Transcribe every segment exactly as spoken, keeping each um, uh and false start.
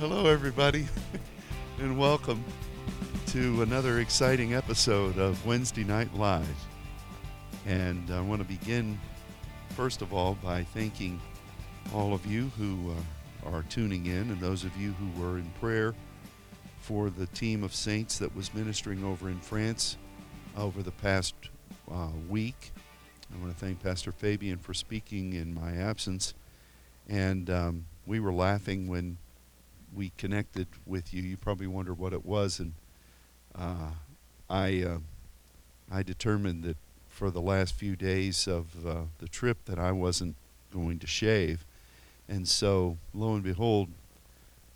Hello, everybody, and welcome to another exciting episode of Wednesday Night Live. And I want to begin, first of all, by thanking all of you who uh, are tuning in, and those of you who were in prayer for the team of saints that was ministering over in France over the past uh, week. I want to thank Pastor Fabian for speaking in my absence. And um, we were laughing when we connected with you. You probably wonder what it was, and uh, I uh, I determined that for the last few days of uh, the trip that I wasn't going to shave, and so lo and behold,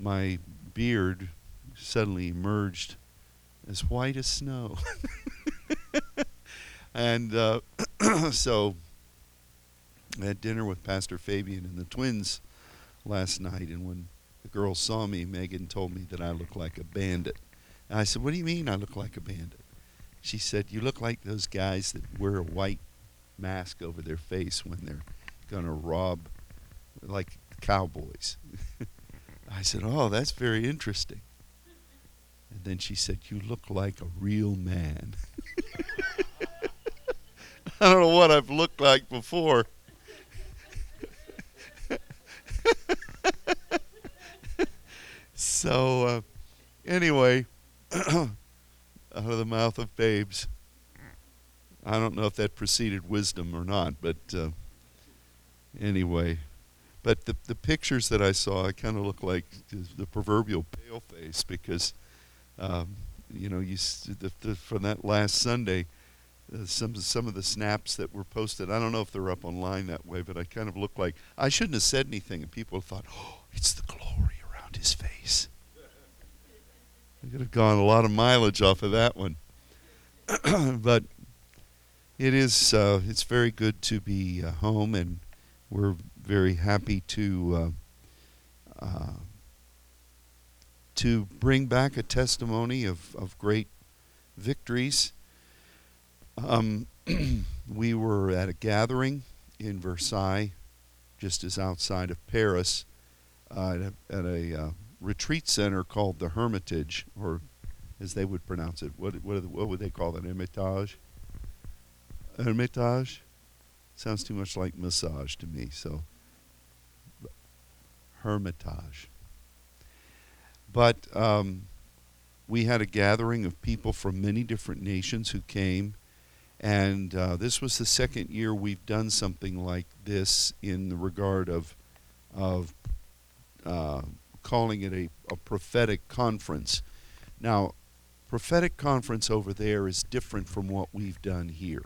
my beard suddenly emerged as white as snow, and uh, so I had dinner with Pastor Fabian and the twins last night, and when the girl saw me, Megan told me that I look like a bandit. And I said, "What do you mean I look like a bandit?" She said, "You look like those guys that wear a white mask over their face when they're going to rob, like cowboys." I said, "Oh, that's very interesting." And then she said, "You look like a real man." I don't know what I've looked like before. So, uh, anyway, out of the mouth of babes. I don't know if that preceded wisdom or not, but uh, anyway. But the the pictures that I saw, I kind of look like the proverbial pale face because, um, you know, you the, the, from that last Sunday, uh, some some of the snaps that were posted, I don't know if they're up online that way, but I kind of look like, I shouldn't have said anything, and people thought, "Oh, it's the glory around his face." I could have gone a lot of mileage off of that one. But it is, uh, it's very good to be uh, home, and we're very happy to uh, uh, to bring back a testimony of, of great victories. Um, we were at a gathering in Versailles, just as outside of Paris, uh, at a, at a uh, retreat center called the Hermitage, or as they would pronounce it, what what, the, what would they call it? Hermitage? Hermitage? Sounds too much like massage to me, so Hermitage. But um, we had a gathering of people from many different nations who came, and uh, this was the second year we've done something like this in the regard of, of uh, calling it a, a prophetic conference. Now, prophetic conference over there is different from what we've done here,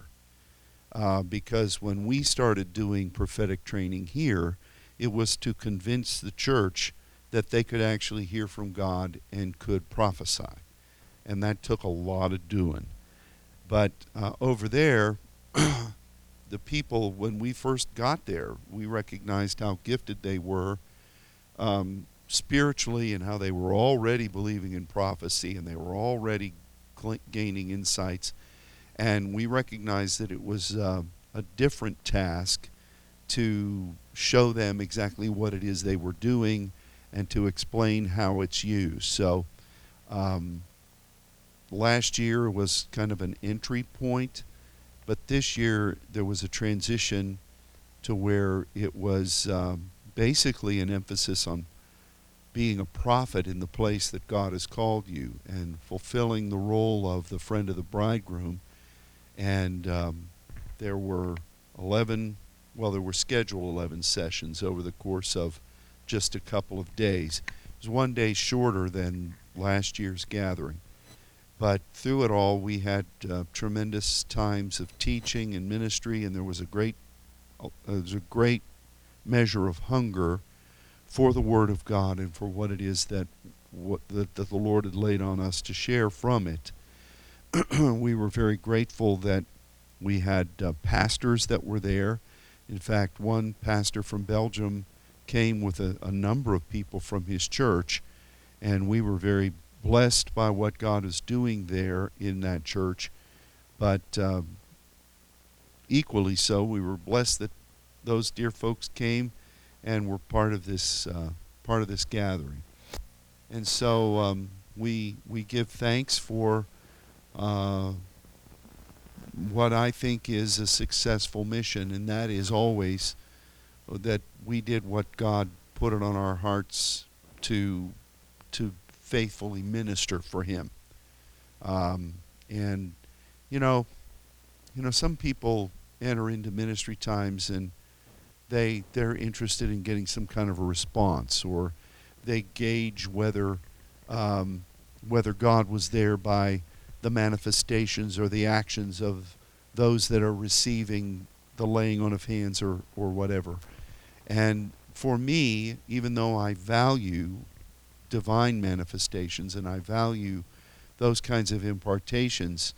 uh, because when we started doing prophetic training here, it was to convince the church that they could actually hear from God and could prophesy, and that took a lot of doing. But uh, over there, the people, when we first got there, we recognized how gifted they were, um, spiritually, and how they were already believing in prophecy, and they were already cl- gaining insights. And we recognized that it was uh, a different task to show them exactly what it is they were doing and to explain how it's used. So um, last year was kind of an entry point, but this year there was a transition to where it was um, basically an emphasis on being a prophet in the place that God has called you, and fulfilling the role of the friend of the bridegroom. And um, there were eleven, well, there were scheduled eleven sessions over the course of just a couple of days. It was one day shorter than last year's gathering. But through it all, we had uh, tremendous times of teaching and ministry, and there was a great, uh, there was a great measure of hunger for the Word of God and for what it is that, what, that, that the Lord had laid on us to share from it. We were very grateful that we had uh, pastors that were there. In fact, one pastor from Belgium came with a, a number of people from his church, and we were very blessed by what God is doing there in that church. But uh, equally so, we were blessed that those dear folks came and were part of this uh, part of this gathering. And so um, we we give thanks for uh, what I think is a successful mission, and that is always that we did what God put it on our hearts to to faithfully minister for Him. Um, and you know, you know, some people enter into ministry times and they they're interested in getting some kind of a response, or they gauge whether um, whether God was there by the manifestations or the actions of those that are receiving the laying on of hands or, or whatever. And for me, even though I value divine manifestations and I value those kinds of impartations,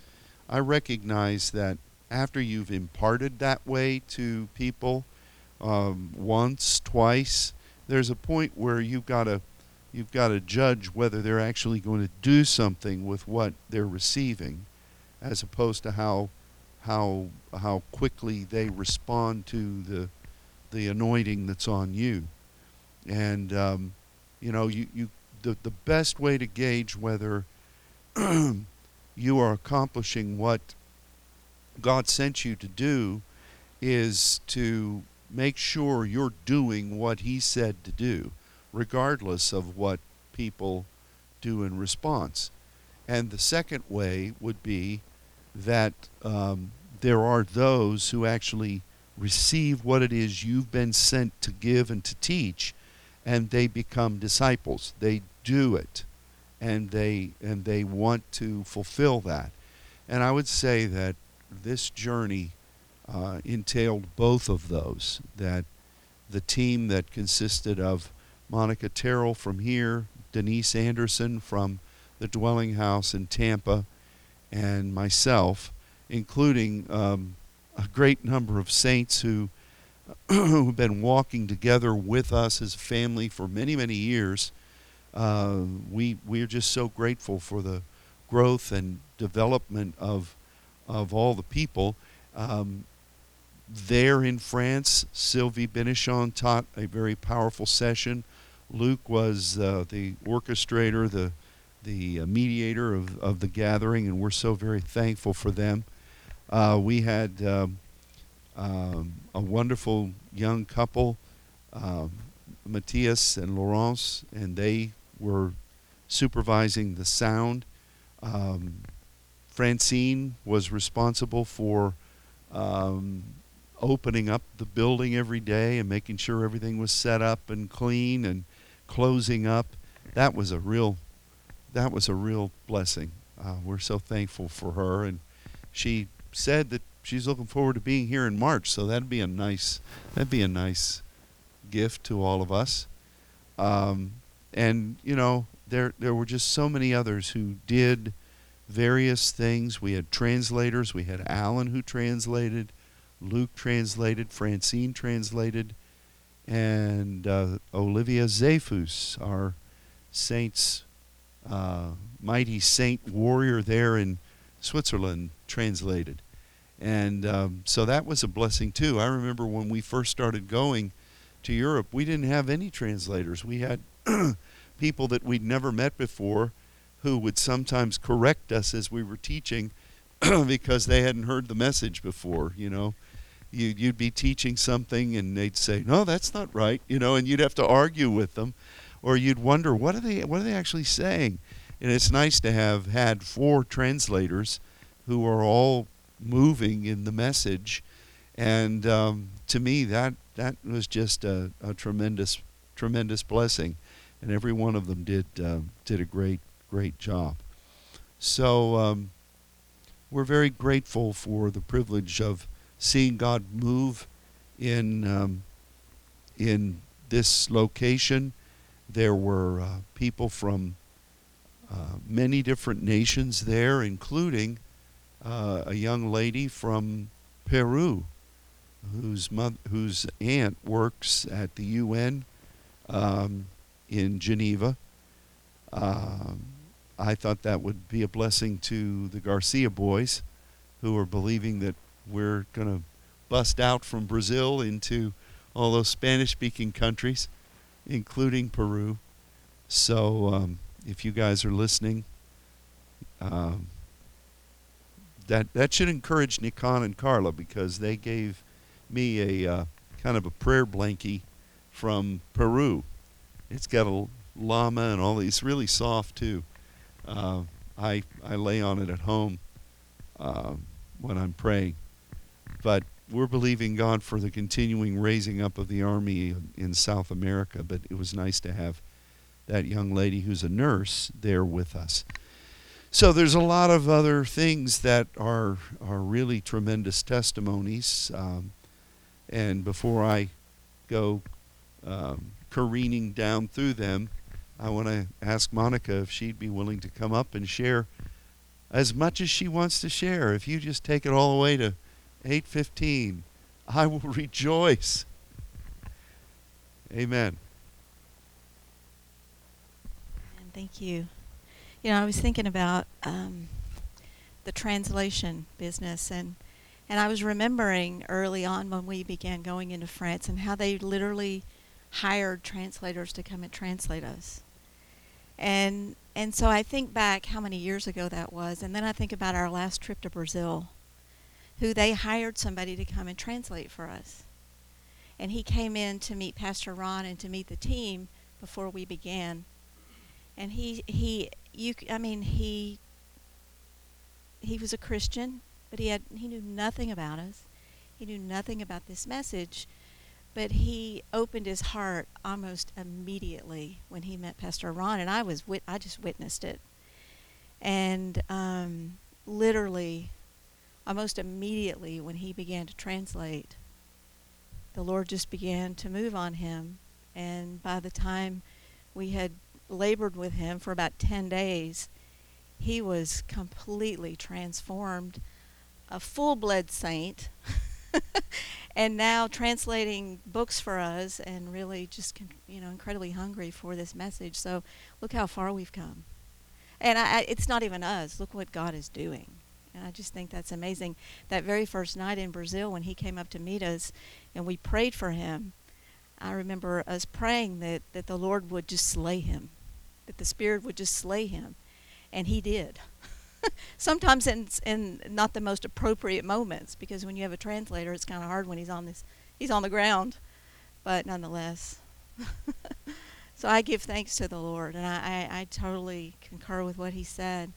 I recognize that after you've imparted that way to people um, once, twice, there's a point where you've got to you've got to judge whether they're actually going to do something with what they're receiving, as opposed to how how how quickly they respond to the the anointing that's on you. And um, you know, you, you the the best way to gauge whether you are accomplishing what God sent you to do is to make sure you're doing what He said to do, regardless of what people do in response. And the second way would be that um, there are those who actually receive what it is you've been sent to give and to teach, and they become disciples. They do it, and they and they want to fulfill that. And I would say that this journey Uh, entailed both of those, that the team that consisted of Monica Terrill from here, Denise Anderson from the Dwelling House in Tampa, and myself, including um, a great number of saints who who've been walking together with us as a family for many, many years. Uh, we we're just so grateful for the growth and development of of all the people. Um, There in France, Sylvie Benichon taught a very powerful session. Luke was uh, the orchestrator, the the uh, mediator of, of the gathering, and we're so very thankful for them. Uh, we had um, um, a wonderful young couple, uh, Matthias and Laurence, and they were supervising the sound. Um, Francine was responsible for um, opening up the building every day and making sure everything was set up and clean and closing up. That was a real, that was a real blessing. Uh, we're so thankful for her, and she said that she's looking forward to being here in March. So that'd be a nice, that'd be a nice gift to all of us. Um, and you know, there there were just so many others who did various things. We had translators. We had Alan who translated. Luke translated, Francine translated, and uh, Olivia Zephus, our Saints, uh, mighty Saint warrior there in Switzerland, translated. And um, so that was a blessing too. I remember when we first started going to Europe, we didn't have any translators. We had people that we'd never met before who would sometimes correct us as we were teaching because they hadn't heard the message before. You know, you, you'd be teaching something and they'd say, no, that's not right, you know, and you'd have to argue with them, or you'd wonder, what are they, what are they actually saying? And it's nice to have had four translators who are all moving in the message. And um, to me, that, that was just a, a tremendous, tremendous blessing. And every one of them did, uh, did a great, great job. So, um, we're very grateful for the privilege of seeing God move in um, in this location. There were uh, people from uh, many different nations there, including uh, a young lady from Peru, whose mother, whose aunt works at the U N um, in Geneva. Uh, I thought that would be a blessing to the Garcia boys, who are believing that we're going to bust out from Brazil into all those Spanish-speaking countries, including Peru. So um, if you guys are listening, um, that that should encourage Nikon and Carla, because they gave me a uh, kind of a prayer blankie from Peru. It's got a llama and all. It's really soft too. Uh, I I lay on it at home uh, when I'm praying, but we're believing God for the continuing raising up of the army in South America. But it was nice to have that young lady who's a nurse there with us. So there's a lot of other things that are are really tremendous testimonies. Um, and before I go um, careening down through them, I want to ask Monica if she'd be willing to come up and share as much as she wants to share. If you just take it all the way to eight fifteen, I will rejoice. Amen. And thank you. You know, I was thinking about um, the translation business, and and I was remembering early on when we began going into France and how they literally hired translators to come and translate us. And and so I think back how many years ago that was, and then I think about our last trip to Brazil, who they hired somebody to come and translate for us. And he came in to meet Pastor Ron and to meet the team before we began. And he he you I mean he he was a Christian, but he had he knew nothing about us. He knew nothing about this message. But he opened his heart almost immediately when he met Pastor Ron, and I was wit- I just witnessed it. And um, literally, almost immediately when he began to translate, the Lord just began to move on him. And by the time we had labored with him for about ten days, he was completely transformed, a full-blood saint. And now translating books for us, and really just, you know, incredibly hungry for this message. So look how far we've come. And I, I, it's not even us. Look what God is doing. And I just think that's amazing. That very first night in Brazil when he came up to meet us and we prayed for him, I remember us praying that, that the Lord would just slay him, that the Spirit would just slay him. And he did. Sometimes in, in not the most appropriate moments, because when you have a translator, it's kind of hard when he's on this, he's on the ground, but nonetheless. So I give thanks to the Lord, and I, I, I totally concur with what he said.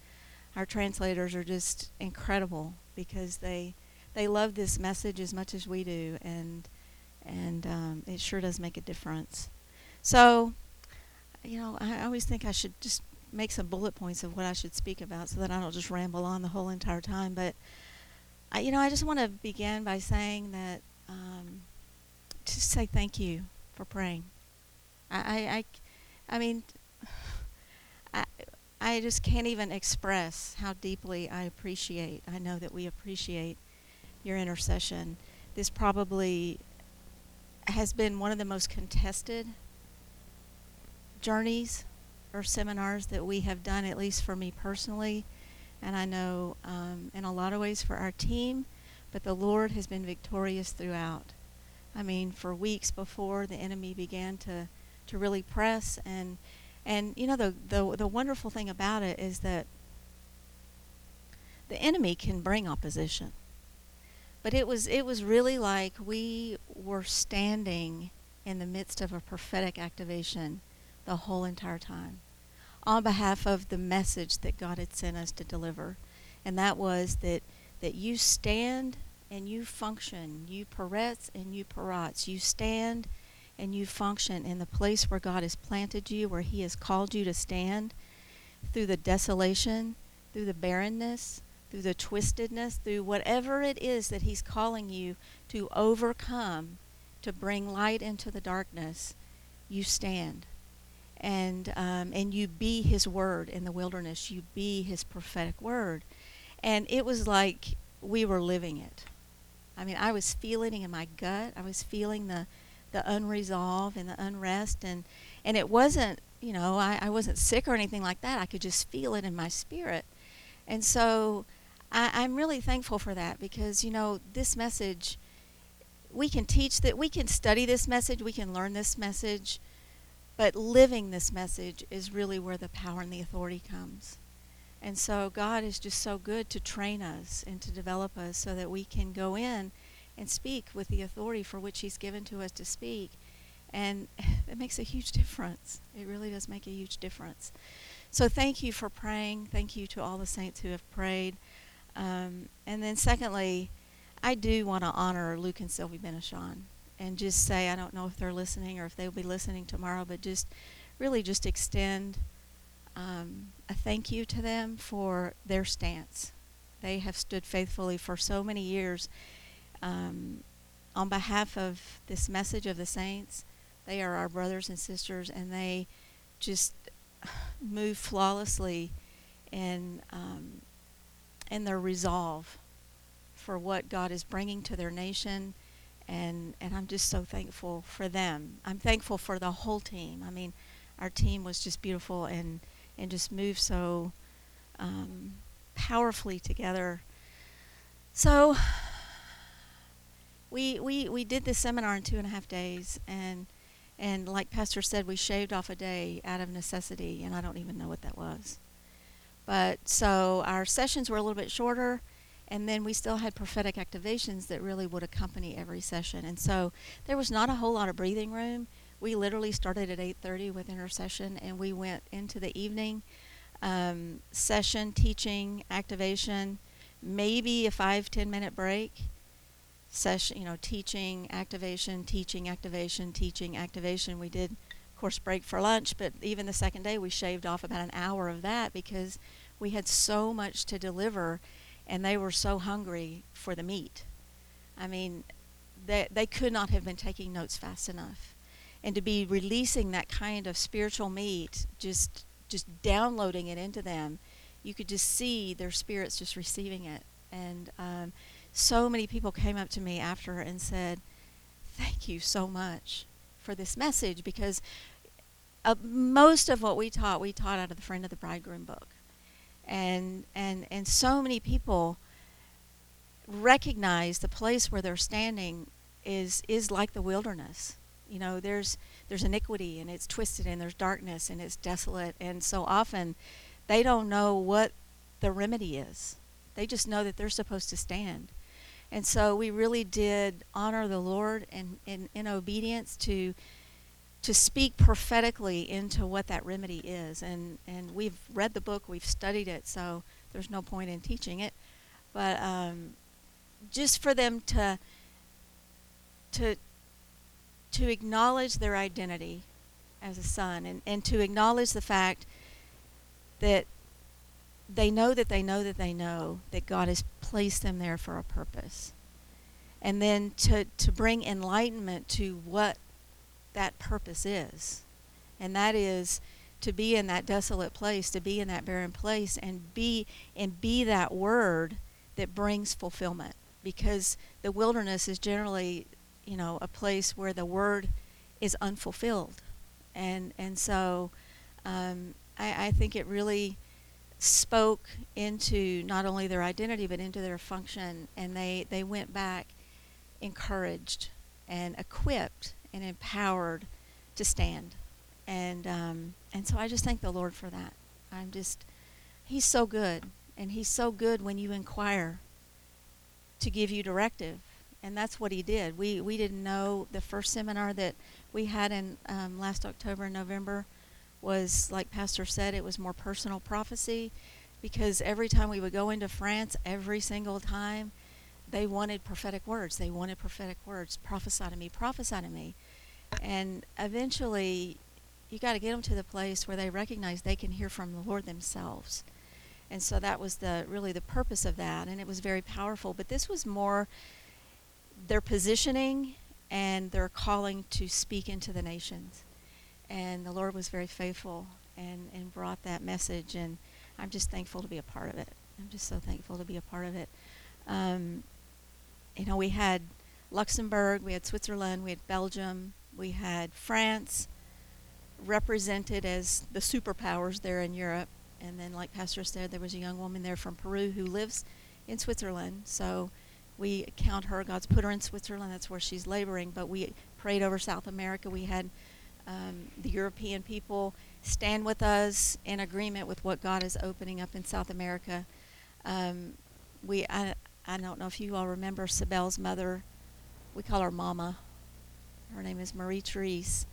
Our translators are just incredible, because they they love this message as much as we do, and and um, it sure does make a difference. So, you know, I, I always think I should just make some bullet points of what I should speak about so that I don't just ramble on the whole entire time. But, I, you know, I just want to begin by saying that, um, to say thank you for praying. I, I, I, I mean, I, I just can't even express how deeply I appreciate, I know that we appreciate your intercession. This probably has been one of the most contested journeys or seminars that we have done, at least for me personally, and I know um, in a lot of ways for our team, but the Lord has been victorious throughout. I mean, for weeks before, the enemy began to, to really press, and and you know, the, the the wonderful thing about it is that the enemy can bring opposition, but it was it was really like we were standing in the midst of a prophetic activation the whole entire time, on behalf of the message that God had sent us to deliver. And that was that that you stand and you function, you parets and you parats, you stand and you function in the place where God has planted you, where he has called you to stand, through the desolation, through the barrenness, through the twistedness, through whatever it is that he's calling you to overcome, to bring light into the darkness, you stand. And um, and you be his word in the wilderness. You be his prophetic word. And it was like we were living it. I mean, I was feeling it in my gut. I was feeling the, the unresolve and the unrest. And, and it wasn't, you know, I, I wasn't sick or anything like that. I could just feel it in my spirit. And so I, I'm really thankful for that, because, you know, this message, we can teach that. We can study this message. We can learn this message. But living this message is really where the power and the authority comes. And so God is just so good to train us and to develop us so that we can go in and speak with the authority for which he's given to us to speak. And it makes a huge difference. It really does make a huge difference. So thank you for praying. Thank you to all the saints who have prayed. Um, and then secondly, I do want to honor Luke and Sylvie Benichon and just say, I don't know if they're listening or if they'll be listening tomorrow, but just really just extend um, a thank you to them for their stance. They have stood faithfully for so many years um, on behalf of this message of the saints. They are our brothers and sisters, and they just move flawlessly in um, in their resolve for what God is bringing to their nation, and and I'm just so thankful for them. I'm thankful for the whole team. I mean, our team was just beautiful and and just moved so um, powerfully together. So we we we did this seminar in two and a half days, and. And like Pastor said, we shaved off a day out of necessity, and I don't even know what that was. But so our sessions were a little bit shorter, and then we still had prophetic activations that really would accompany every session. And so there was not a whole lot of breathing room. We literally started at eight thirty with intercession, and we went into the evening um, session, teaching, activation, maybe a five, ten minute break. Session, you know, teaching, activation, teaching, activation, teaching, activation. We did, of course, break for lunch, but even the second day we shaved off about an hour of that because we had so much to deliver, and they were so hungry for the meat. I mean, they, they could not have been taking notes fast enough. And to be releasing that kind of spiritual meat, just just downloading it into them, you could just see their spirits just receiving it. And um so many people came up to me after and said, thank you so much for this message, because uh, most of what we taught, we taught out of the Friend of the Bridegroom book. And, and, and so many people recognize the place where they're standing is, is like the wilderness. You know, there's, there's iniquity, and it's twisted, and there's darkness, and it's desolate. And so often they don't know what the remedy is. They just know that they're supposed to stand. And so we really did honor the Lord and in, in, in obedience to to speak prophetically into what that remedy is. And, and we've read the book, we've studied it, so there's no point in teaching it. But um, just for them to, to, to acknowledge their identity as a son, and, and to acknowledge the fact that they know that they know that they know that God has placed them there for a purpose. And then to, to bring enlightenment to what that purpose is. And that is to be in that desolate place, to be in that barren place, and be and be that word that brings fulfillment. Because the wilderness is generally, you know, a place where the word is unfulfilled. And and so um, I, I think it really spoke into not only their identity but into their function, and they they went back encouraged and equipped and empowered to stand. And um and so I just thank the Lord for that. I'm just he's so good, and he's so good when you inquire to give you directive, and that's what he did. We we didn't know. The first seminar that we had in um, last October and November was, like Pastor said, it was more personal prophecy, because every time we would go into France, every single time, they wanted prophetic words. They wanted prophetic words. Prophesy to me, prophesy to me. And eventually, you got to get them to the place where they recognize they can hear from the Lord themselves. And so that was the really the purpose of that, and it was very powerful. But this was more their positioning and their calling to speak into the nations. And the Lord was very faithful and, and brought that message. And I'm just thankful to be a part of it. I'm just so thankful to be a part of it. Um, you know, we had Luxembourg, we had Switzerland, we had Belgium, we had France represented as the superpowers there in Europe. And then, like Pastor said, there was a young woman there from Peru who lives in Switzerland. So we count her. God's put her in Switzerland. That's where she's laboring. But we prayed over South America. We had um, the European people stand with us in agreement with what God is opening up in South America. Um, we, I, I don't know if you all remember Sibel's mother. We call her Mama. Her name is Marie Therese,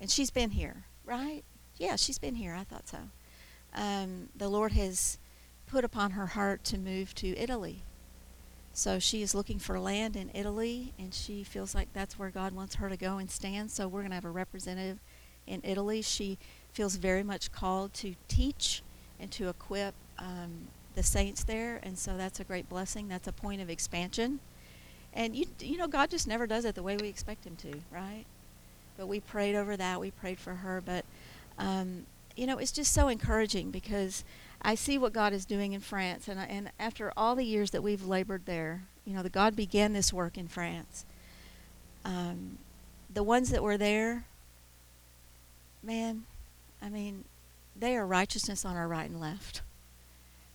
and she's been here, right? Yeah, she's been here. I thought so. Um, the Lord has put upon her heart to move to Italy. So she is looking for land in Italy, and she feels like that's where God wants her to go and stand. So we're going to have a representative in Italy. She feels very much called to teach and to equip um, the saints there, and so that's a great blessing. That's a point of expansion. And, you you know, God just never does it the way we expect him to, right? But we prayed over that. We prayed for her. But, um, you know, it's just so encouraging because I see what God is doing in France. And I, and after all the years that we've labored there, you know, the God began this work in France. Um, the ones that were there, man, I mean, they are righteousness on our right and left.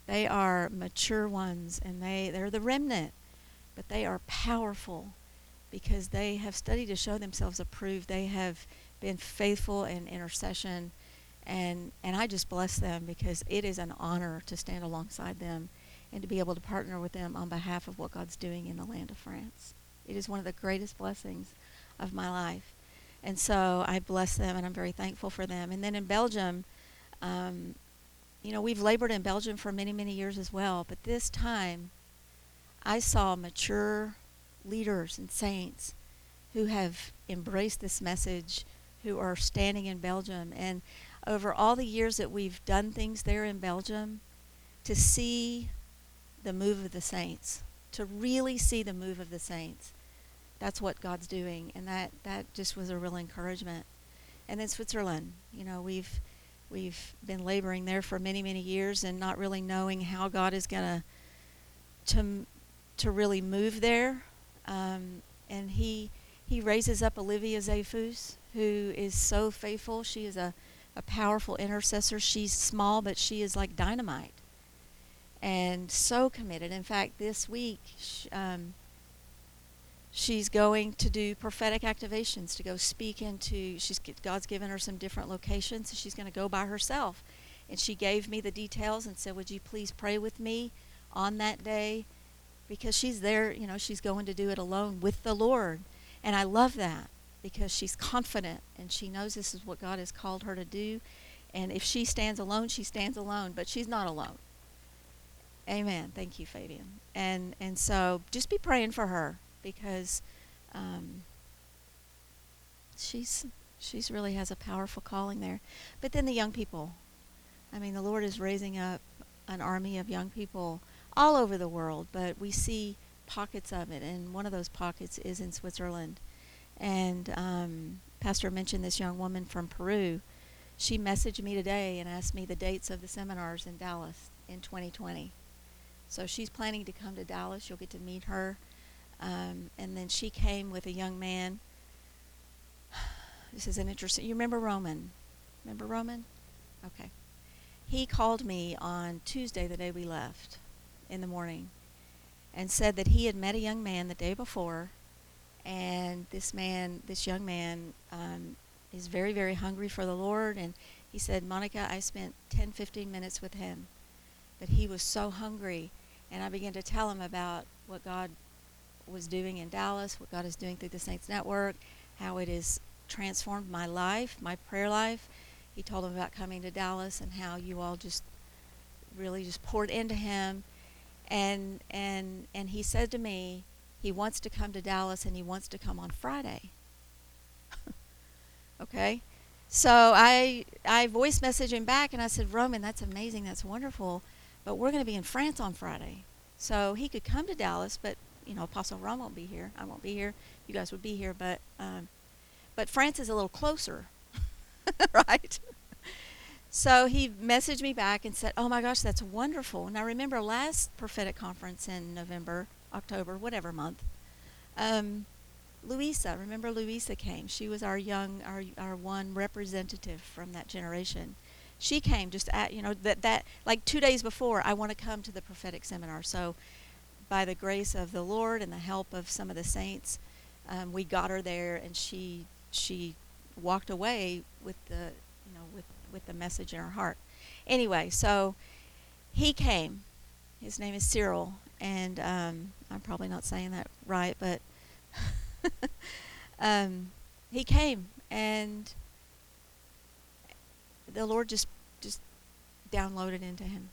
They are mature ones, and they, they're the remnant. But they are powerful because they have studied to show themselves approved. They have been faithful in intercession. And, and I just bless them because it is an honor to stand alongside them and to be able to partner with them on behalf of what God's doing in the land of France. It is one of the greatest blessings of my life. And so I bless them, and I'm very thankful for them. And then in Belgium, um, you know, we've labored in Belgium for many, many years as well. But this time, I saw mature leaders and saints who have embraced this message, who are standing in Belgium. And over all the years that we've done things there in Belgium, to see the move of the saints, to really see the move of the saints, that's what God's doing. And that, that just was a real encouragement. And then Switzerland, you know, we've, we've been laboring there for many, many years and not really knowing how God is going to... to really move there, um, and he he raises up Olivia Zephus, who is so faithful. She is a, a powerful intercessor. She's small, but she is like dynamite and so committed. In fact, this week sh um, she's going to do prophetic activations to go speak into, she's God's given her some different locations, so she's going to go by herself. And she gave me the details and said, would you please pray with me on that day? Because she's there, you know, she's going to do it alone with the Lord. And I love that because she's confident and she knows this is what God has called her to do. And if she stands alone, she stands alone, but she's not alone. Amen. Thank you, Fabian. And and so just be praying for her because um, she's she's really has a powerful calling there. But then the young people. I mean, the Lord is raising up an army of young people all over the world, but we see pockets of it, and one of those pockets is in Switzerland. And um, Pastor mentioned this young woman from Peru. She messaged me today and asked me the dates of the seminars in Dallas in twenty twenty. So she's planning to come to Dallas. You'll get to meet her. Um, and then she came with a young man. This is an interesting, you remember Roman? Remember Roman? Okay. He called me on Tuesday, the day we left, in the morning, and said that he had met a young man the day before, and this man, this young man um, is very, very hungry for the Lord. And he said, Monica, I spent ten, fifteen minutes with him, but he was so hungry. And I began to tell him about what God was doing in Dallas, what God is doing through the Saints Network, how it has transformed my life, my prayer life. He told him about coming to Dallas and how you all just really just poured into him. And and and he said to me, he wants to come to Dallas, and he wants to come on Friday. Okay? So I I voice messaged him back, and I said, Roman, that's amazing, that's wonderful, but we're going to be in France on Friday. So he could come to Dallas, but, you know, Apostle Ron won't be here. I won't be here. You guys would be here, but, um, but France is a little closer, right? So he messaged me back and said, oh my gosh, that's wonderful. And I remember last prophetic conference in November, October, whatever month, um, Louisa, remember Louisa came. She was our young, our, our one representative from that generation. She came just at, you know, that, that like two days before, I want to come to the prophetic seminar. So by the grace of the Lord and the help of some of the saints, um, we got her there, and she, she walked away with the, you know, with, with the message in her heart. Anyway, so he came. His name is Cyril, and um, I'm probably not saying that right, but um, he came, and the Lord just just downloaded into him.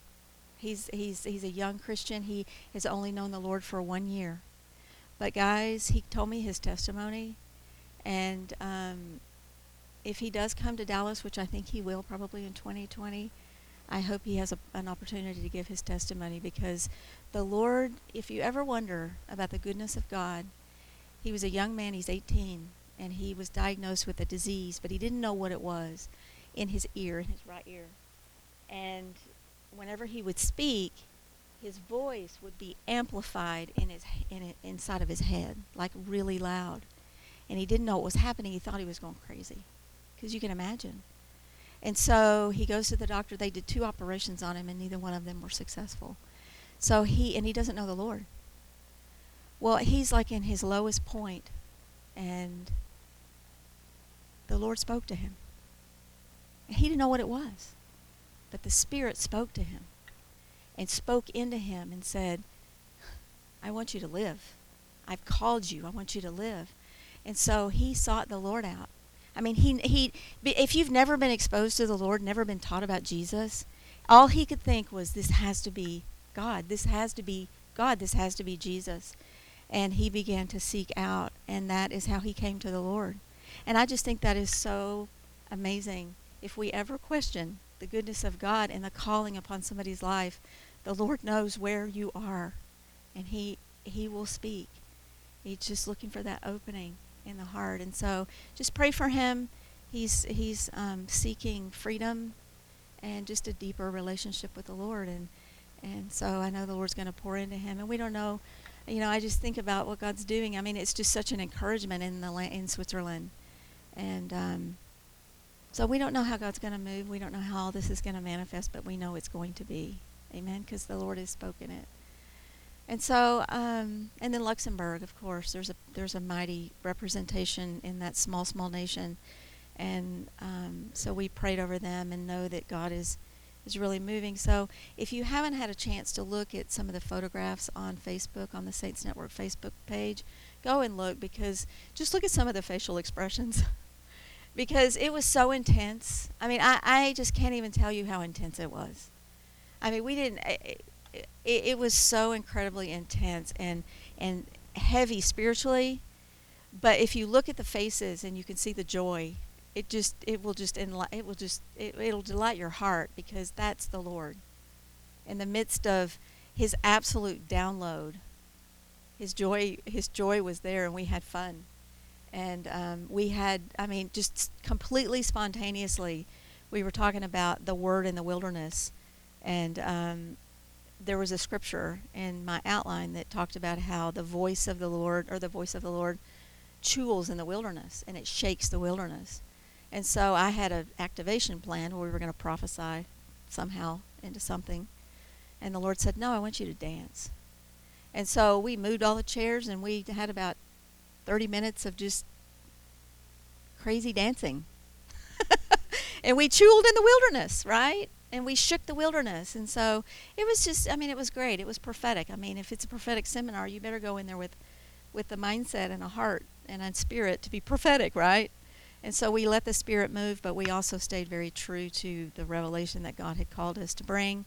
He's he's he's a young Christian. He has only known the Lord for one year, but guys, he told me his testimony, and um, if he does come to Dallas, which I think he will probably in twenty twenty, I hope he has a, an opportunity to give his testimony, because the Lord, if you ever wonder about the goodness of God, he was a young man, he's eighteen, and he was diagnosed with a disease, but he didn't know what it was, in his ear, in his right ear. And whenever he would speak, his voice would be amplified in his in it, inside of his head, like really loud. And he didn't know what was happening. He thought he was going crazy, because you can imagine. And so he goes to the doctor. They did two operations on him, and neither one of them were successful. So he, and he doesn't know the Lord. Well, he's like in his lowest point, and the Lord spoke to him. He didn't know what it was, but the Spirit spoke to him and spoke into him and said, I want you to live. I've called you. I want you to live. And so he sought the Lord out. I mean, he he. If you've never been exposed to the Lord, never been taught about Jesus, all he could think was, this has to be God. This has to be God. This has to be Jesus. And he began to seek out, and that is how he came to the Lord. And I just think that is so amazing. If we ever question the goodness of God and the calling upon somebody's life, the Lord knows where you are, and he he will speak. He's just looking for that opening in the heart. And so just pray for him. He's he's um, seeking freedom and just a deeper relationship with the Lord. And, and so I know the Lord's going to pour into him. And we don't know, you know, I just think about what God's doing. I mean, it's just such an encouragement in the la- in Switzerland. And um, so we don't know how God's going to move. We don't know how all this is going to manifest, but we know it's going to be. Amen? Because the Lord has spoken it. And so, um, and then Luxembourg, of course, there's a there's a mighty representation in that small, small nation. And um, so we prayed over them and know that God is, is really moving. So if you haven't had a chance to look at some of the photographs on Facebook, on the Saints Network Facebook page, go and look, because just look at some of the facial expressions because it was so intense. I mean, I, I just can't even tell you how intense it was. I mean, we didn't... It, It, it was so incredibly intense and and heavy spiritually, but if you look at the faces and you can see the joy, it just it will just enli- it will just it, it'll delight your heart, because that's the Lord in the midst of his absolute download. His joy his joy was there, and we had fun, and um, we had I mean just completely spontaneously, we were talking about the Word in the wilderness, and. Um, There was a scripture in my outline that talked about how the voice of the Lord, or the voice of the Lord, chewels in the wilderness, and it shakes the wilderness. And so I had an activation plan where we were going to prophesy somehow into something. And the Lord said, no, I want you to dance. And so we moved all the chairs, and we had about thirty minutes of just crazy dancing. And we cheweled in the wilderness, right? And we shook the wilderness. And so it was just, I mean, it was great. It was prophetic. I mean, if it's a prophetic seminar, you better go in there with, with the mindset and a heart and a spirit to be prophetic, right? And so we let the Spirit move, but we also stayed very true to the revelation that God had called us to bring.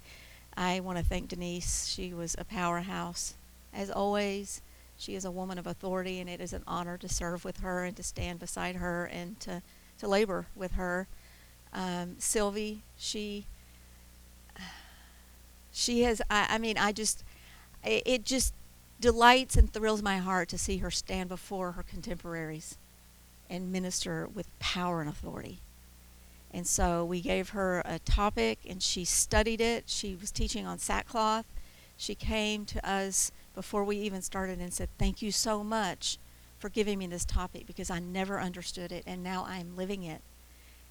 I want to thank Denise. She was a powerhouse, as always. She is a woman of authority, and it is an honor to serve with her and to stand beside her and to, to labor with her. Um, Sylvie, she... She has, I, I mean, I just, it, it just delights and thrills my heart to see her stand before her contemporaries and minister with power and authority. And so we gave her a topic, and she studied it. She was teaching on sackcloth. She came to us before we even started and said, thank you so much for giving me this topic, because I never understood it, and now I'm living it.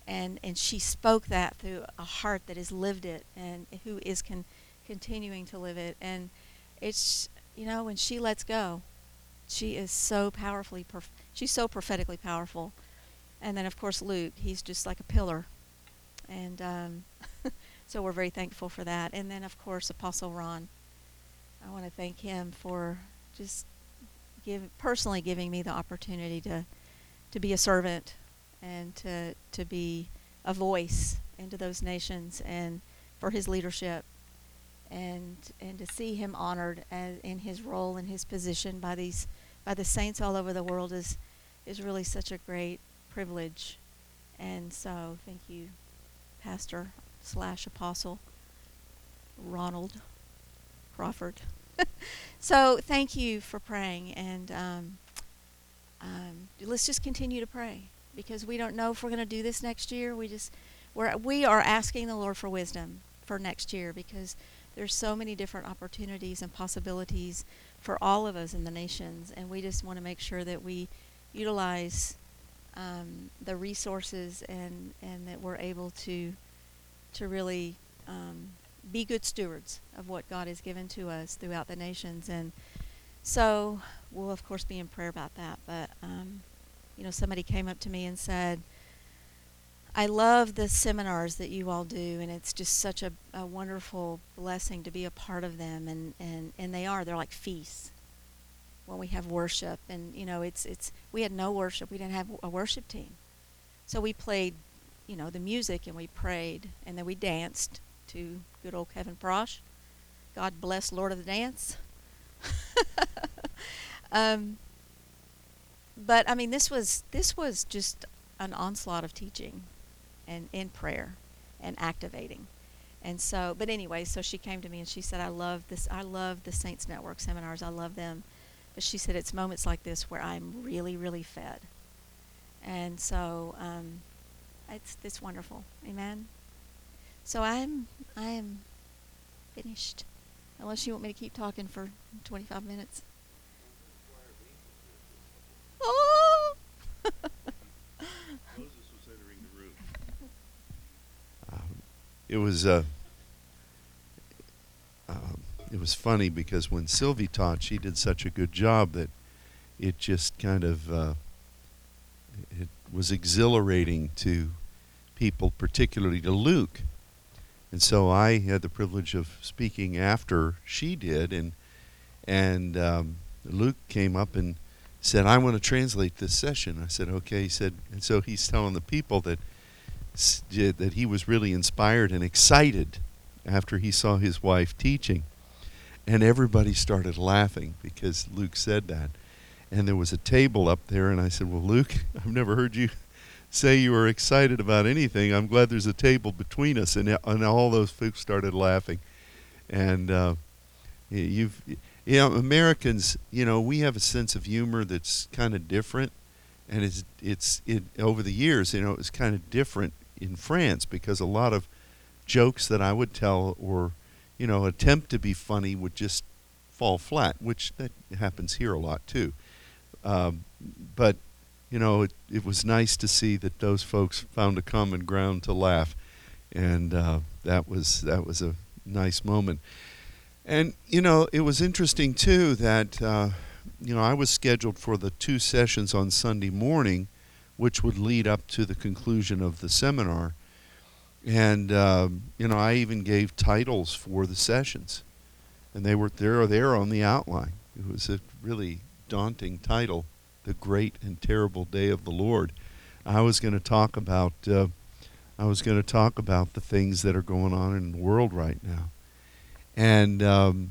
And and she spoke that through a heart that has lived it and who is con- continuing to live it. And it's, you know, when she lets go, she is so powerfully, perf- she's so prophetically powerful. And then, of course, Luke. He's just like a pillar. And um, so we're very thankful for that. And then, of course, Apostle Ron. I want to thank him for just give, personally giving me the opportunity to to be a servant and to to be a voice into those nations, and for his leadership, and and to see him honored as in his role and his position by these by the saints all over the world is is really such a great privilege. And so thank you, Pastor slash Apostle Ronald Crawford. So thank you for praying, and um, um, let's just continue to pray, because we don't know if we're going to do this next year. We just we're we are asking the Lord for wisdom for next year, because there's so many different opportunities and possibilities for all of us in the nations, and we just want to make sure that we utilize um, the resources, and and that we're able to to really. Um, be good stewards of what God has given to us throughout the nations. And so we'll, of course, be in prayer about that. But, um, you know, somebody came up to me and said, I love the seminars that you all do, and it's just such a, a wonderful blessing to be a part of them. And, and, and they are. They're like feasts when we have worship. And, you know, it's it's we had no worship. We didn't have a worship team. So we played, you know, the music, and we prayed, and then we danced to good old Kevin Prosh. God bless Lord of the Dance. um, but I mean, this was this was just an onslaught of teaching, and in prayer, and activating, and so. But anyway, so she came to me and she said, "I love this. I love the Saints Network seminars. I love them." But she said, "It's moments like this where I'm really, really fed." And so, um, it's it's wonderful. Amen. So I'm I am finished, unless you want me to keep talking for twenty-five minutes. Oh! Moses was entering the room. Um, it was uh, um, it was funny, because when Sylvie taught, she did such a good job that it just kind of uh, it was exhilarating to people, particularly to Luke. And so I had the privilege of speaking after she did, and and um, Luke came up and said, "I want to translate this session." I said, "Okay." He said, and so he's telling the people that that he was really inspired and excited after he saw his wife teaching, and everybody started laughing because Luke said that. And there was a table up there, and I said, "Well, Luke, I've never heard you say you were excited about anything. I'm glad there's a table between us." And and all those folks started laughing. And uh, you've, you know, Americans, you know, we have a sense of humor that's kind of different, and it's it's it over the years, you know, it's kind of different in France, because a lot of jokes that I would tell, or you know, attempt to be funny, would just fall flat, which that happens here a lot too. Um, but You know, it, it was nice to see that those folks found a common ground to laugh, and uh, that was that was a nice moment. And you know, it was interesting too that uh, you know, I was scheduled for the two sessions on Sunday morning, which would lead up to the conclusion of the seminar. And uh, you know, I even gave titles for the sessions, and they were there there on the outline. It was a really daunting title. The great and terrible day of the Lord. I was going to talk about uh, I was going to talk about the things that are going on in the world right now, and um,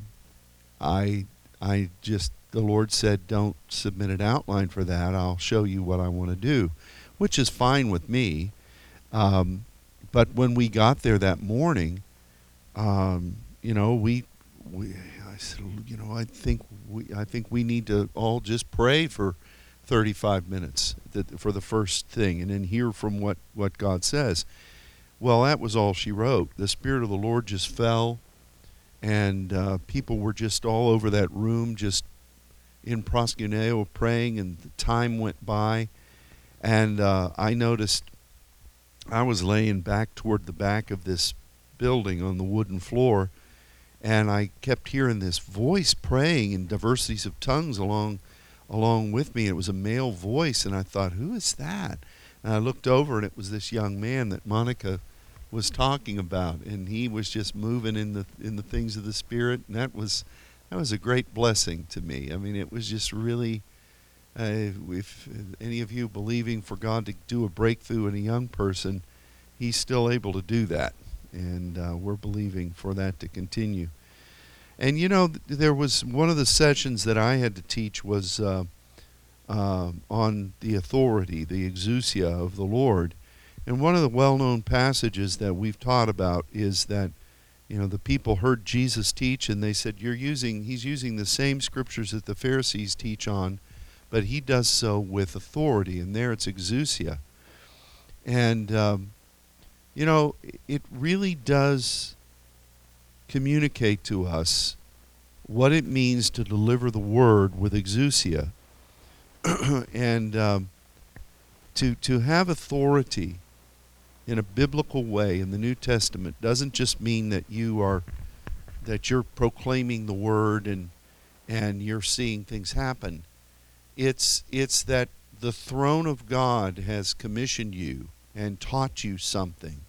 I I just the Lord said, "Don't submit an outline for that. I'll show you what I want to do," which is fine with me. Um, but when we got there that morning, um, you know, we we I said, you know, I think we I think we need to all just pray for thirty-five minutes for the first thing, and then hear from what, what God says. Well, that was all she wrote. The Spirit of the Lord just fell, and uh, people were just all over that room, just in proskuneo praying, and the time went by. And uh, I noticed I was laying back toward the back of this building on the wooden floor, and I kept hearing this voice praying in diversities of tongues along along with me. It was a male voice, and I thought, who is that? And I looked over, and it was this young man that Monica was talking about, and he was just moving in the in the things of the Spirit, and that was that was a great blessing to me. I mean, it was just really, uh, if any of you believing for God to do a breakthrough in a young person, He's still able to do that, and uh, we're believing for that to continue. And you know, there was one of the sessions that I had to teach was uh, uh, on the authority, the exousia of the Lord. And one of the well-known passages that we've taught about is that, you know, the people heard Jesus teach and they said, "You're using, he's using the same scriptures that the Pharisees teach on, but he does so with authority." And there it's exousia. And, um, you know, it really does communicate to us what it means to deliver the word with exousia. And um, to to have authority in a biblical way in the New Testament doesn't just mean that you are that you're proclaiming the word and and you're seeing things happen. It's it's that the throne of God has commissioned you and taught you something,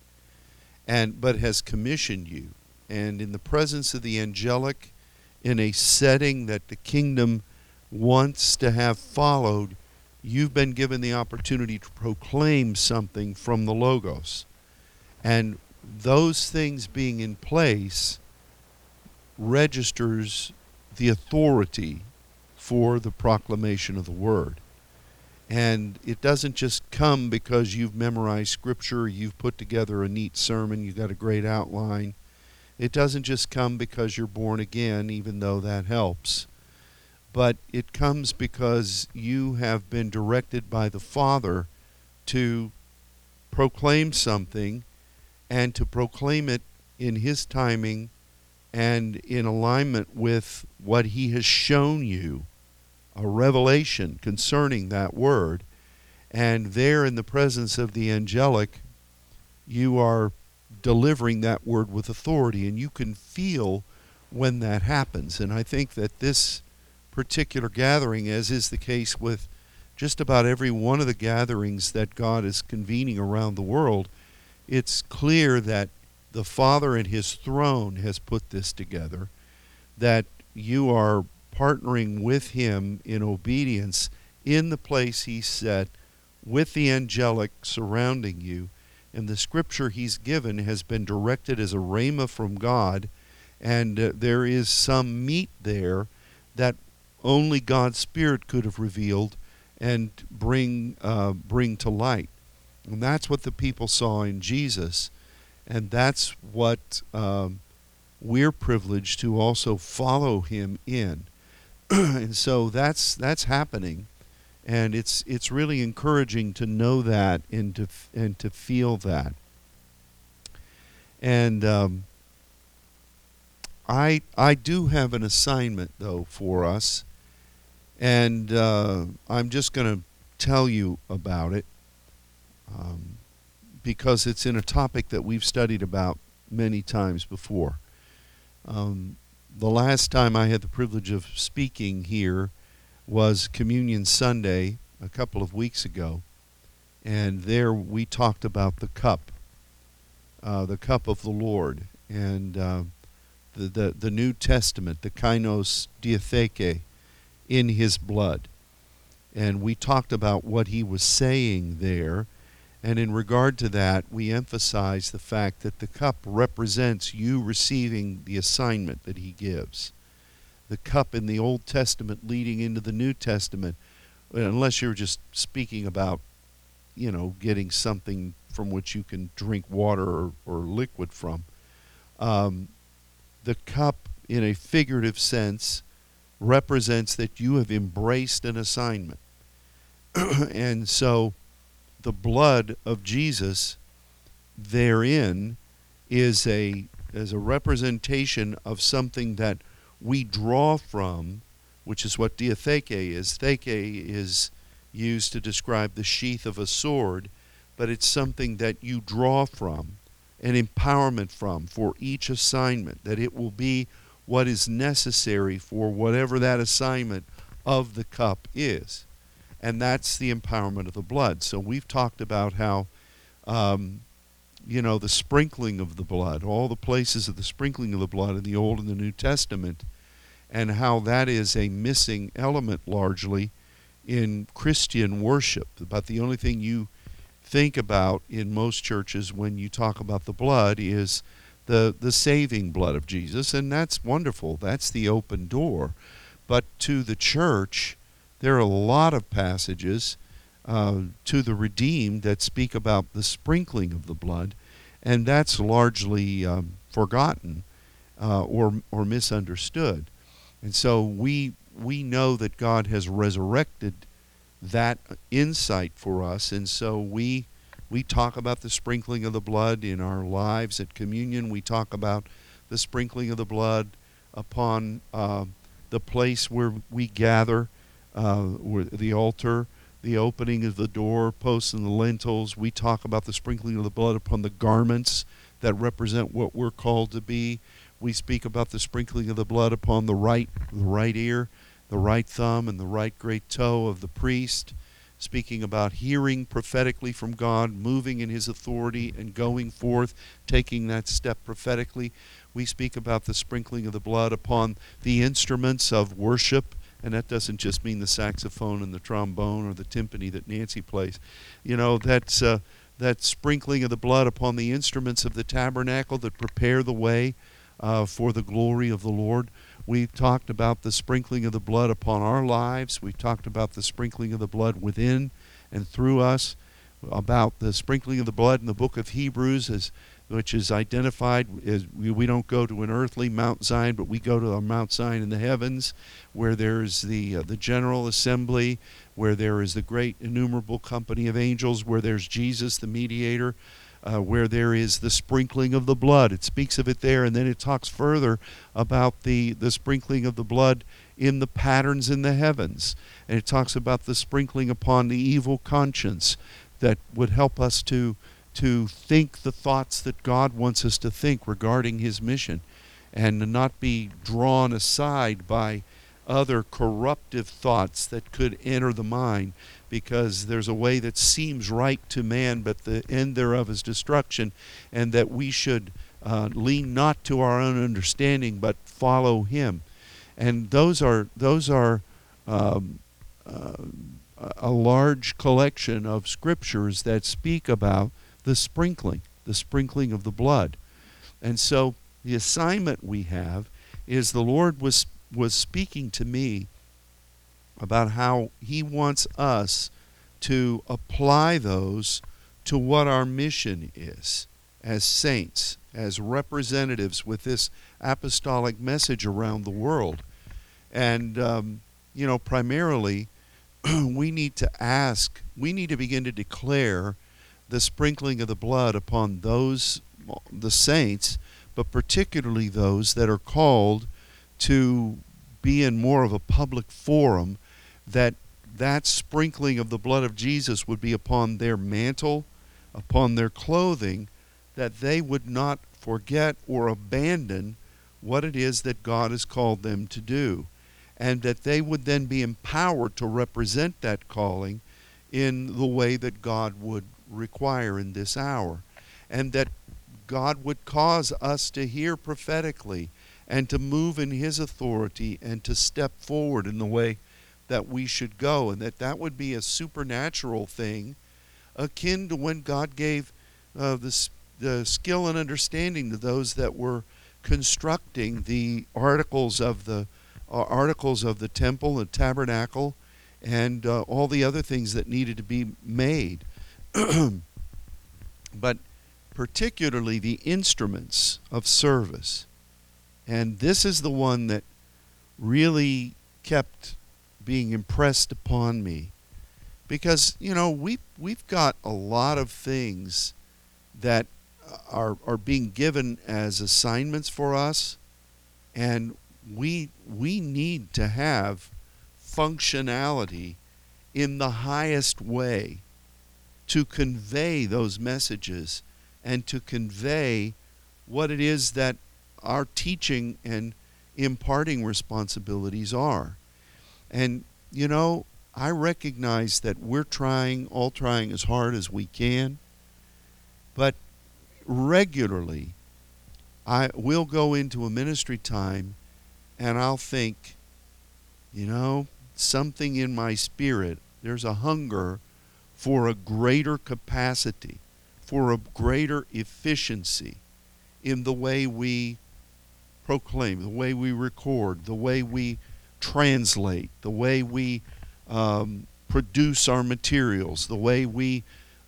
and but has commissioned you. And in the presence of the angelic, in a setting that the kingdom wants to have followed, you've been given the opportunity to proclaim something from the Logos. And those things being in place registers the authority for the proclamation of the word. And it doesn't just come because you've memorized scripture, you've put together a neat sermon, you've got a great outline. It doesn't just come because you're born again, even though that helps. But it comes because you have been directed by the Father to proclaim something and to proclaim it in His timing and in alignment with what He has shown you, a revelation concerning that word. And there in the presence of the angelic, you are delivering that word with authority, and you can feel when that happens. And I think that this particular gathering, as is the case with just about every one of the gatherings that God is convening around the world, it's clear that the Father and His throne has put this together, that you are partnering with Him in obedience in the place He set with the angelic surrounding you. And the scripture He's given has been directed as a rhema from God, and uh, there is some meat there that only God's Spirit could have revealed and bring uh, bring to light. And that's what the people saw in Jesus, and that's what um, we're privileged to also follow Him in. And so that's that's happening. And it's it's really encouraging to know that and to and to feel that. And um, I I do have an assignment though for us, and uh, I'm just going to tell you about it um, because it's in a topic that we've studied about many times before. Um, the last time I had the privilege of speaking here was Communion Sunday a couple of weeks ago, and there we talked about the cup, uh, the cup of the Lord, and uh, the, the the New Testament, the kainos diatheke, in His blood. And we talked about what He was saying there, and in regard to that, we emphasize the fact that the cup represents you receiving the assignment that He gives. The cup in the Old Testament leading into the New Testament, unless you're just speaking about, you know, getting something from which you can drink water or, or liquid from. Um, the cup, in a figurative sense, represents that you have embraced an assignment. And so the blood of Jesus therein is a, is a representation of something that we draw from, which is what diatheke is. Theke is used to describe the sheath of a sword, but it's something that you draw from, an empowerment from, for each assignment, that it will be what is necessary for whatever that assignment of the cup is. And that's the empowerment of the blood. So we've talked about how, um, you know, the sprinkling of the blood, all the places of the sprinkling of the blood in the Old and the New Testament, and how that is a missing element largely in Christian worship. About the only thing you think about in most churches when you talk about the blood is the, the saving blood of Jesus, and that's wonderful. That's the open door. But to the church, there are a lot of passages uh, to the redeemed that speak about the sprinkling of the blood, and that's largely um, forgotten uh, or or misunderstood. And so we we know that God has resurrected that insight for us, and so we we talk about the sprinkling of the blood in our lives at communion. We talk about the sprinkling of the blood upon uh, the place where we gather. Uh, the altar, the opening of the door posts and the lintels. We talk about the sprinkling of the blood upon the garments that represent what we're called to be. We speak about the sprinkling of the blood upon the right, the right ear, the right thumb, and the right great toe of the priest, speaking about hearing prophetically from God, moving in his authority, and going forth, taking that step prophetically. We speak about the sprinkling of the blood upon the instruments of worship. And that doesn't just mean the saxophone and the trombone or the timpani that Nancy plays. You know, that's uh, that sprinkling of the blood upon the instruments of the tabernacle that prepare the way uh, for the glory of the Lord. We've talked about the sprinkling of the blood upon our lives. We've talked about the sprinkling of the blood within and through us, about the sprinkling of the blood in the book of Hebrews, as which is identified as we, we don't go to an earthly Mount Zion, but we go to a Mount Zion in the heavens, where there is the uh, the general assembly, where there is the great innumerable company of angels, where there's Jesus the mediator, uh, where there is the sprinkling of the blood. It speaks of it there, and then it talks further about the, the sprinkling of the blood in the patterns in the heavens. And it talks about the sprinkling upon the evil conscience that would help us to to think the thoughts that God wants us to think regarding his mission, and to not be drawn aside by other corruptive thoughts that could enter the mind, because there's a way that seems right to man, but the end thereof is destruction, and that we should uh, lean not to our own understanding, but follow him. And those are, those are um, uh, a large collection of scriptures that speak about the sprinkling, the sprinkling of the blood. And so the assignment we have is the Lord was was speaking to me about how he wants us to apply those to what our mission is as saints, as representatives with this apostolic message around the world. And, um, you know, primarily we need to ask, we need to begin to declare the sprinkling of the blood upon those, the saints, but particularly those that are called to be in more of a public forum, that that sprinkling of the blood of Jesus would be upon their mantle, upon their clothing, that they would not forget or abandon what it is that God has called them to do, and that they would then be empowered to represent that calling in the way that God would require in this hour, and that God would cause us to hear prophetically and to move in his authority and to step forward in the way that we should go, and that that would be a supernatural thing akin to when God gave uh, the, the skill and understanding to those that were constructing the articles of the uh, articles of the temple, the tabernacle, and uh, all the other things that needed to be made. But particularly the instruments of service. And this is the one that really kept being impressed upon me, because, you know, we we've got a lot of things that are are being given as assignments for us, and we we need to have functionality in the highest way to convey those messages and to convey what it is that our teaching and imparting responsibilities are. And, you know, I recognize that we're trying, all trying as hard as we can, but regularly I will go into a ministry time and I'll think, you know, something in my spirit, there's a hunger for a greater capacity, for a greater efficiency in the way we proclaim, the way we record, the way we translate, the way we um, produce our materials, the way we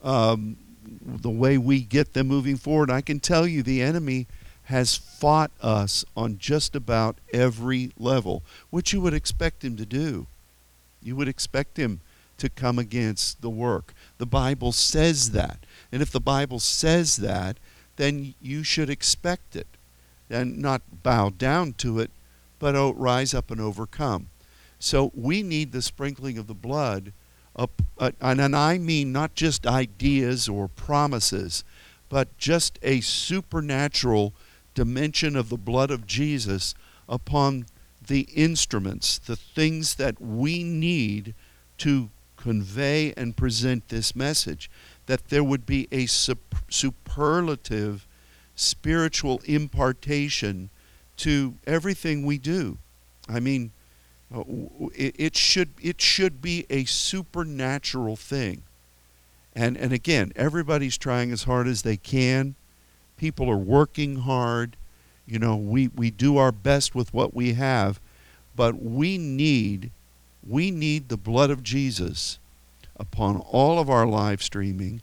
um, the way we get them moving forward. I can tell you the enemy has fought us on just about every level, which you would expect him to do. You would expect him to come against the work. The Bible says that. And if the Bible says that, then you should expect it. And not bow down to it, but oh, rise up and overcome. So we need the sprinkling of the blood, up, uh, and, and I mean not just ideas or promises, but just a supernatural dimension of the blood of Jesus upon the instruments, the things that we need to convey and present this message, that there would be a sup- superlative spiritual impartation to everything we do. I mean, it should it should be a supernatural thing. And and again, everybody's trying as hard as they can. People are working hard. You know, we we do our best with what we have, but we need we need the blood of Jesus upon all of our live streaming.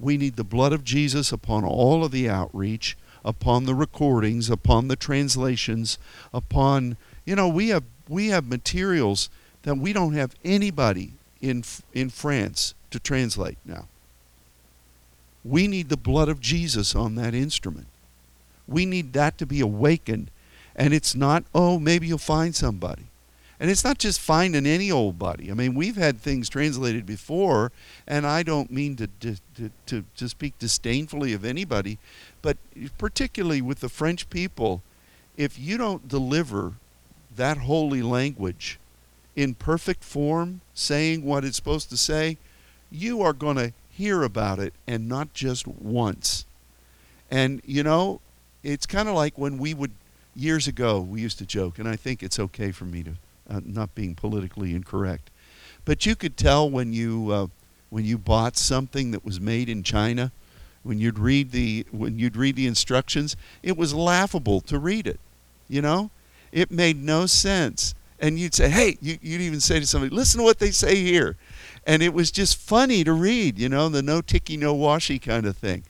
We need the blood of Jesus upon all of the outreach, upon the recordings, upon the translations, upon, you know, we have we have materials that we don't have anybody in in France to translate now. We need the blood of Jesus on that instrument. We need that to be awakened. And it's not, oh, maybe you'll find somebody. And it's not just finding any old body. I mean, we've had things translated before, and I don't mean to to, to to speak disdainfully of anybody, but particularly with the French people, if you don't deliver that holy language in perfect form, saying what it's supposed to say, you are going to hear about it, and not just once. And, you know, it's kind of like when we would, years ago, we used to joke, and I think it's okay for me to, Uh, not being politically incorrect, but you could tell when you uh, when you bought something that was made in China, when you'd read the when you'd read the instructions, it was laughable to read it. You know, it made no sense, and you'd say, "Hey," you, you'd even say to somebody, "Listen to what they say here," and it was just funny to read. You know, the no ticky, no washy kind of thing,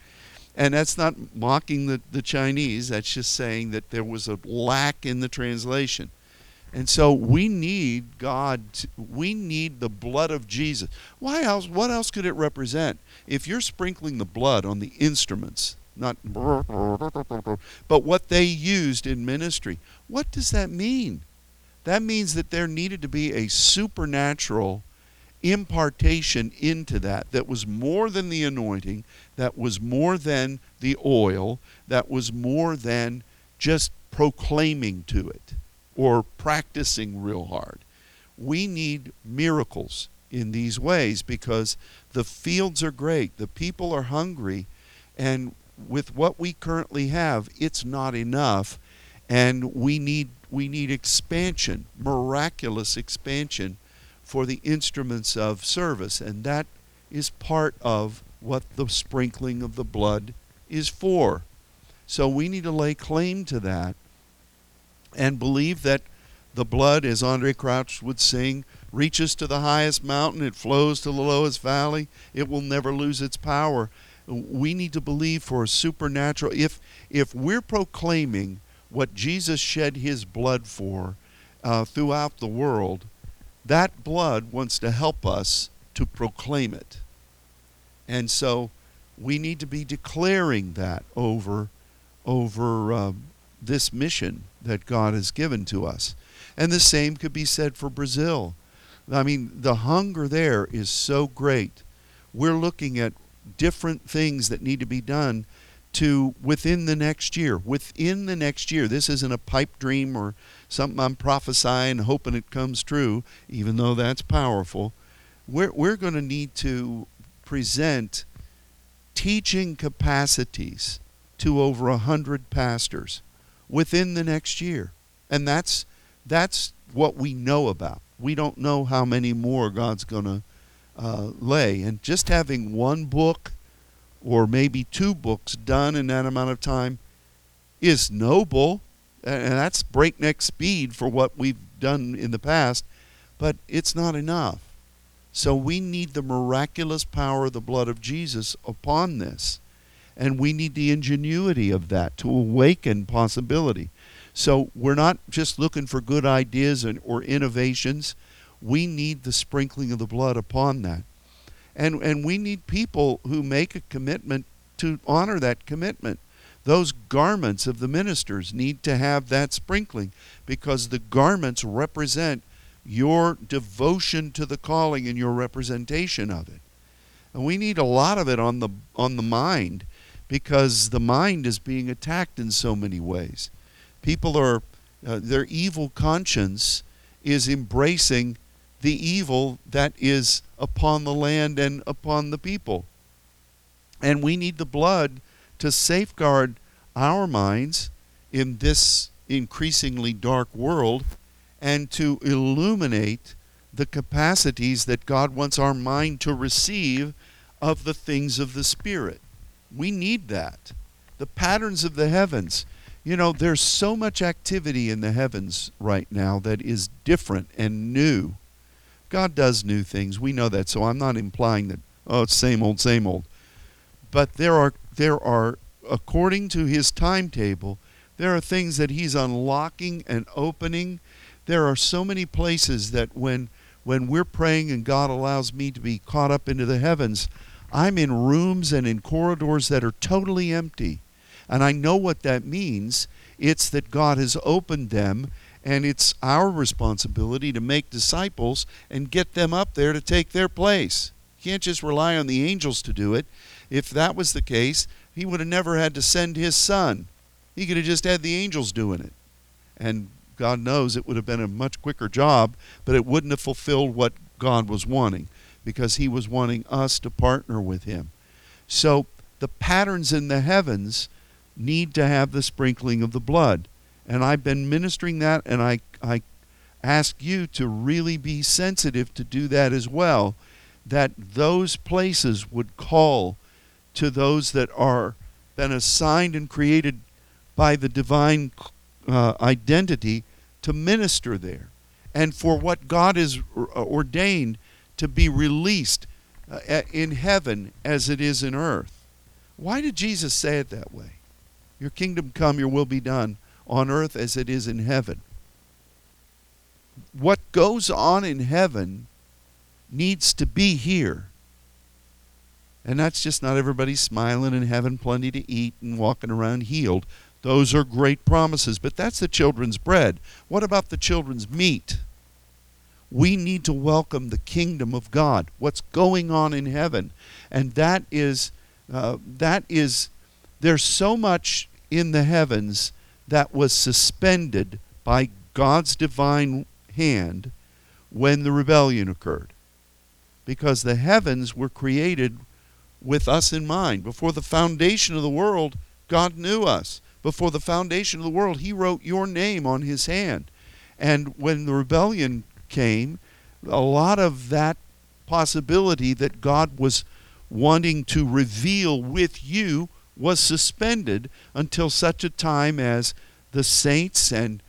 and that's not mocking the the Chinese. That's just saying that there was a lack in the translation. And so we need God, to, we need the blood of Jesus. Why else, what else could it represent? If you're sprinkling the blood on the instruments, not, but what they used in ministry, what does that mean? That means that there needed to be a supernatural impartation into that, that was more than the anointing, that was more than the oil, that was more than just proclaiming to it or practicing real hard. We need miracles in these ways because the fields are great, the people are hungry, and with what we currently have, it's not enough, and we need we need expansion, miraculous expansion for the instruments of service, and that is part of what the sprinkling of the blood is for. So we need to lay claim to that and believe that the blood, as Andre Crouch would sing, reaches to the highest mountain, it flows to the lowest valley, it will never lose its power. We need to believe for a supernatural. If if we're proclaiming what Jesus shed his blood for uh, throughout the world, that blood wants to help us to proclaim it. And so we need to be declaring that over, over uh, this mission that God has given to us. And the same could be said for Brazil. I mean, the hunger there is so great. We're looking at different things that need to be done to within the next year. Within the next year, this isn't a pipe dream or something I'm prophesying, hoping it comes true, even though that's powerful. we're we're going to need to present teaching capacities to over a hundred pastors within the next year, and that's that's what we know about. We don't know how many more God's going to uh, lay, and just having one book or maybe two books done in that amount of time is noble, and that's breakneck speed for what we've done in the past, but it's not enough. So we need the miraculous power of the blood of Jesus upon this, and we need the ingenuity of that to awaken possibility. So we're not just looking for good ideas and or innovations. We need the sprinkling of the blood upon that. And and we need people who make a commitment to honor that commitment. Those garments of the ministers need to have that sprinkling, because the garments represent your devotion to the calling and your representation of it. And we need a lot of it on the on the mind, because the mind is being attacked in so many ways. People are, uh, their evil conscience is embracing the evil that is upon the land and upon the people. And we need the blood to safeguard our minds in this increasingly dark world, and to illuminate the capacities that God wants our mind to receive of the things of the Spirit. We need that. The patterns of the heavens. You know, there's so much activity in the heavens right now that is different and new. God does new things. We know that, so I'm not implying that, oh, it's same old, same old. But there are There are, according to his timetable, there are things that he's unlocking and opening. There are so many places that when when we're praying and God allows me to be caught up into the heavens, I'm in rooms and in corridors that are totally empty. And I know what that means. It's that God has opened them, and it's our responsibility to make disciples and get them up there to take their place. You can't just rely on the angels to do it. If that was the case, he would have never had to send his son. He could have just had the angels doing it. And God knows it would have been a much quicker job, but it wouldn't have fulfilled what God was wanting, because he was wanting us to partner with him. So the patterns in the heavens need to have the sprinkling of the blood. And I've been ministering that, and I, I ask you to really be sensitive to do that as well, that those places would call to those that are been assigned and created by the divine uh, identity to minister there, and for what God has ordained to be released uh, in heaven as it is in earth. Why did Jesus say it that way? Your kingdom come, your will be done on earth as it is in heaven. What goes on in heaven needs to be here. And that's just not everybody smiling and having plenty to eat and walking around healed. Those are great promises, but that's the children's bread. What about the children's meat? We need to welcome the kingdom of God, what's going on in heaven. And that is, uh, that is, there's so much in the heavens that was suspended by God's divine hand when the rebellion occurred. Because the heavens were created with us in mind. Before the foundation of the world, God knew us. Before the foundation of the world, he wrote your name on his hand. And when the rebellion came, a lot of that possibility that God was wanting to reveal with you was suspended until such a time as the saints and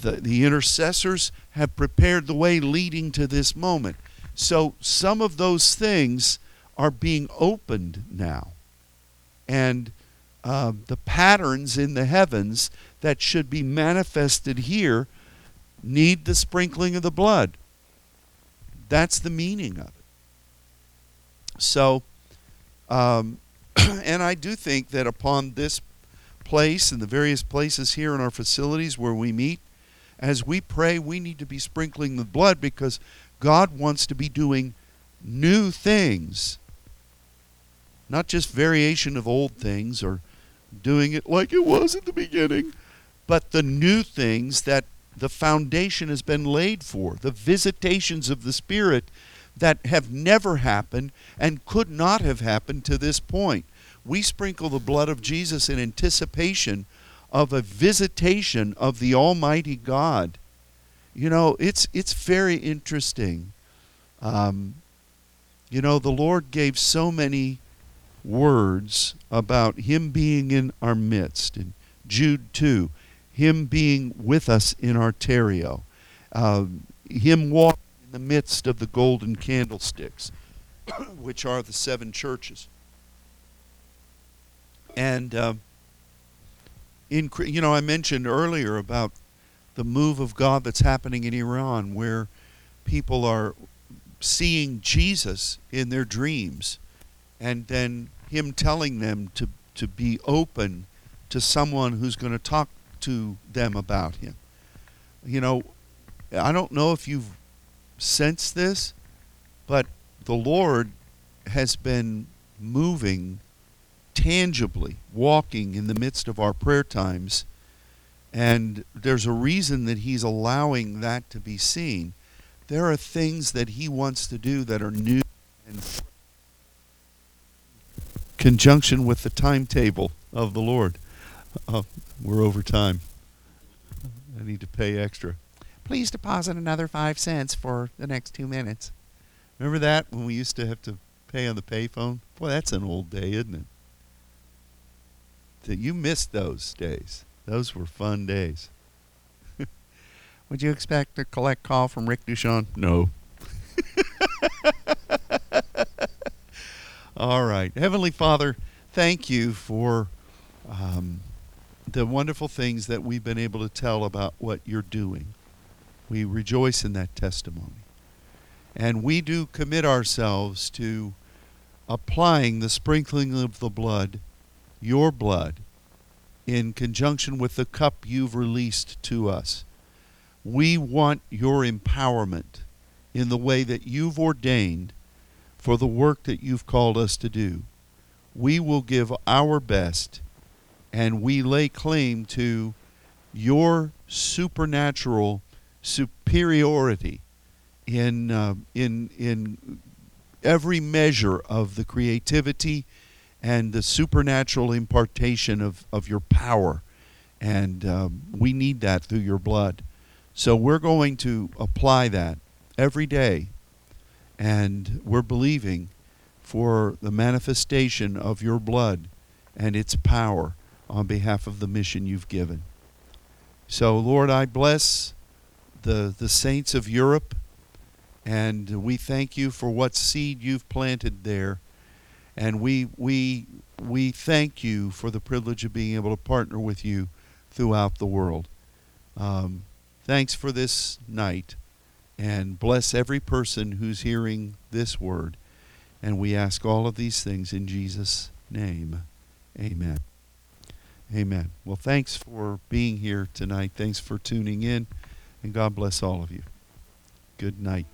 the, the intercessors have prepared the way leading to this moment. So some of those things are being opened now, and uh, the patterns in the heavens that should be manifested here need the sprinkling of the blood. That's the meaning of it. So um, and I do think that upon this place and the various places here in our facilities where we meet, as we pray, we need to be sprinkling the blood, because God wants to be doing new things, not just variation of old things or doing it like it was at the beginning, but the new things that the foundation has been laid for, the visitations of the Spirit that have never happened and could not have happened to this point. We sprinkle the blood of Jesus in anticipation of a visitation of the Almighty God. You know, it's it's very interesting. Um, you know, the Lord gave so many words about Him being in our midst. In Jude two, Him being with us in our terrio. Uh, him walking in the midst of the golden candlesticks, which are the seven churches. And, uh, in, you know, I mentioned earlier about the move of God that's happening in Iran, where people are seeing Jesus in their dreams and then Him telling them to, to be open to someone who's going to talk to them about Him. You know, I don't know if you've sensed this, but the Lord has been moving tangibly, walking in the midst of our prayer times, and there's a reason that He's allowing that to be seen. There are things that He wants to do that are new and fresh in conjunction with the timetable of the Lord. Uh, we're over time. I need to pay extra. Please deposit another five cents for the next two minutes. Remember that when we used to have to pay on the payphone? Boy, that's an old day, isn't it? You missed those days. Those were fun days. Would you expect a collect call from Rick Duchon? No. All right. Heavenly Father, thank you for um, the wonderful things that we've been able to tell about what you're doing. We rejoice in that testimony. And we do commit ourselves to applying the sprinkling of the blood, your blood, in conjunction with the cup you've released to us. We want your empowerment in the way that you've ordained for the work that you've called us to do. We will give our best, and we lay claim to your supernatural superiority in uh, in in every measure of the creativity and the supernatural impartation of, of your power. And um, we need that through your blood. So we're going to apply that every day. And we're believing for the manifestation of your blood and its power on behalf of the mission you've given. So, Lord, I bless the, the saints of Europe. And we thank you for what seed you've planted there. And we we we thank you for the privilege of being able to partner with you throughout the world. Um, thanks for this night, and bless every person who's hearing this word. And we ask all of these things in Jesus' name. Amen. Amen. Well, thanks for being here tonight. Thanks for tuning in, and God bless all of you. Good night.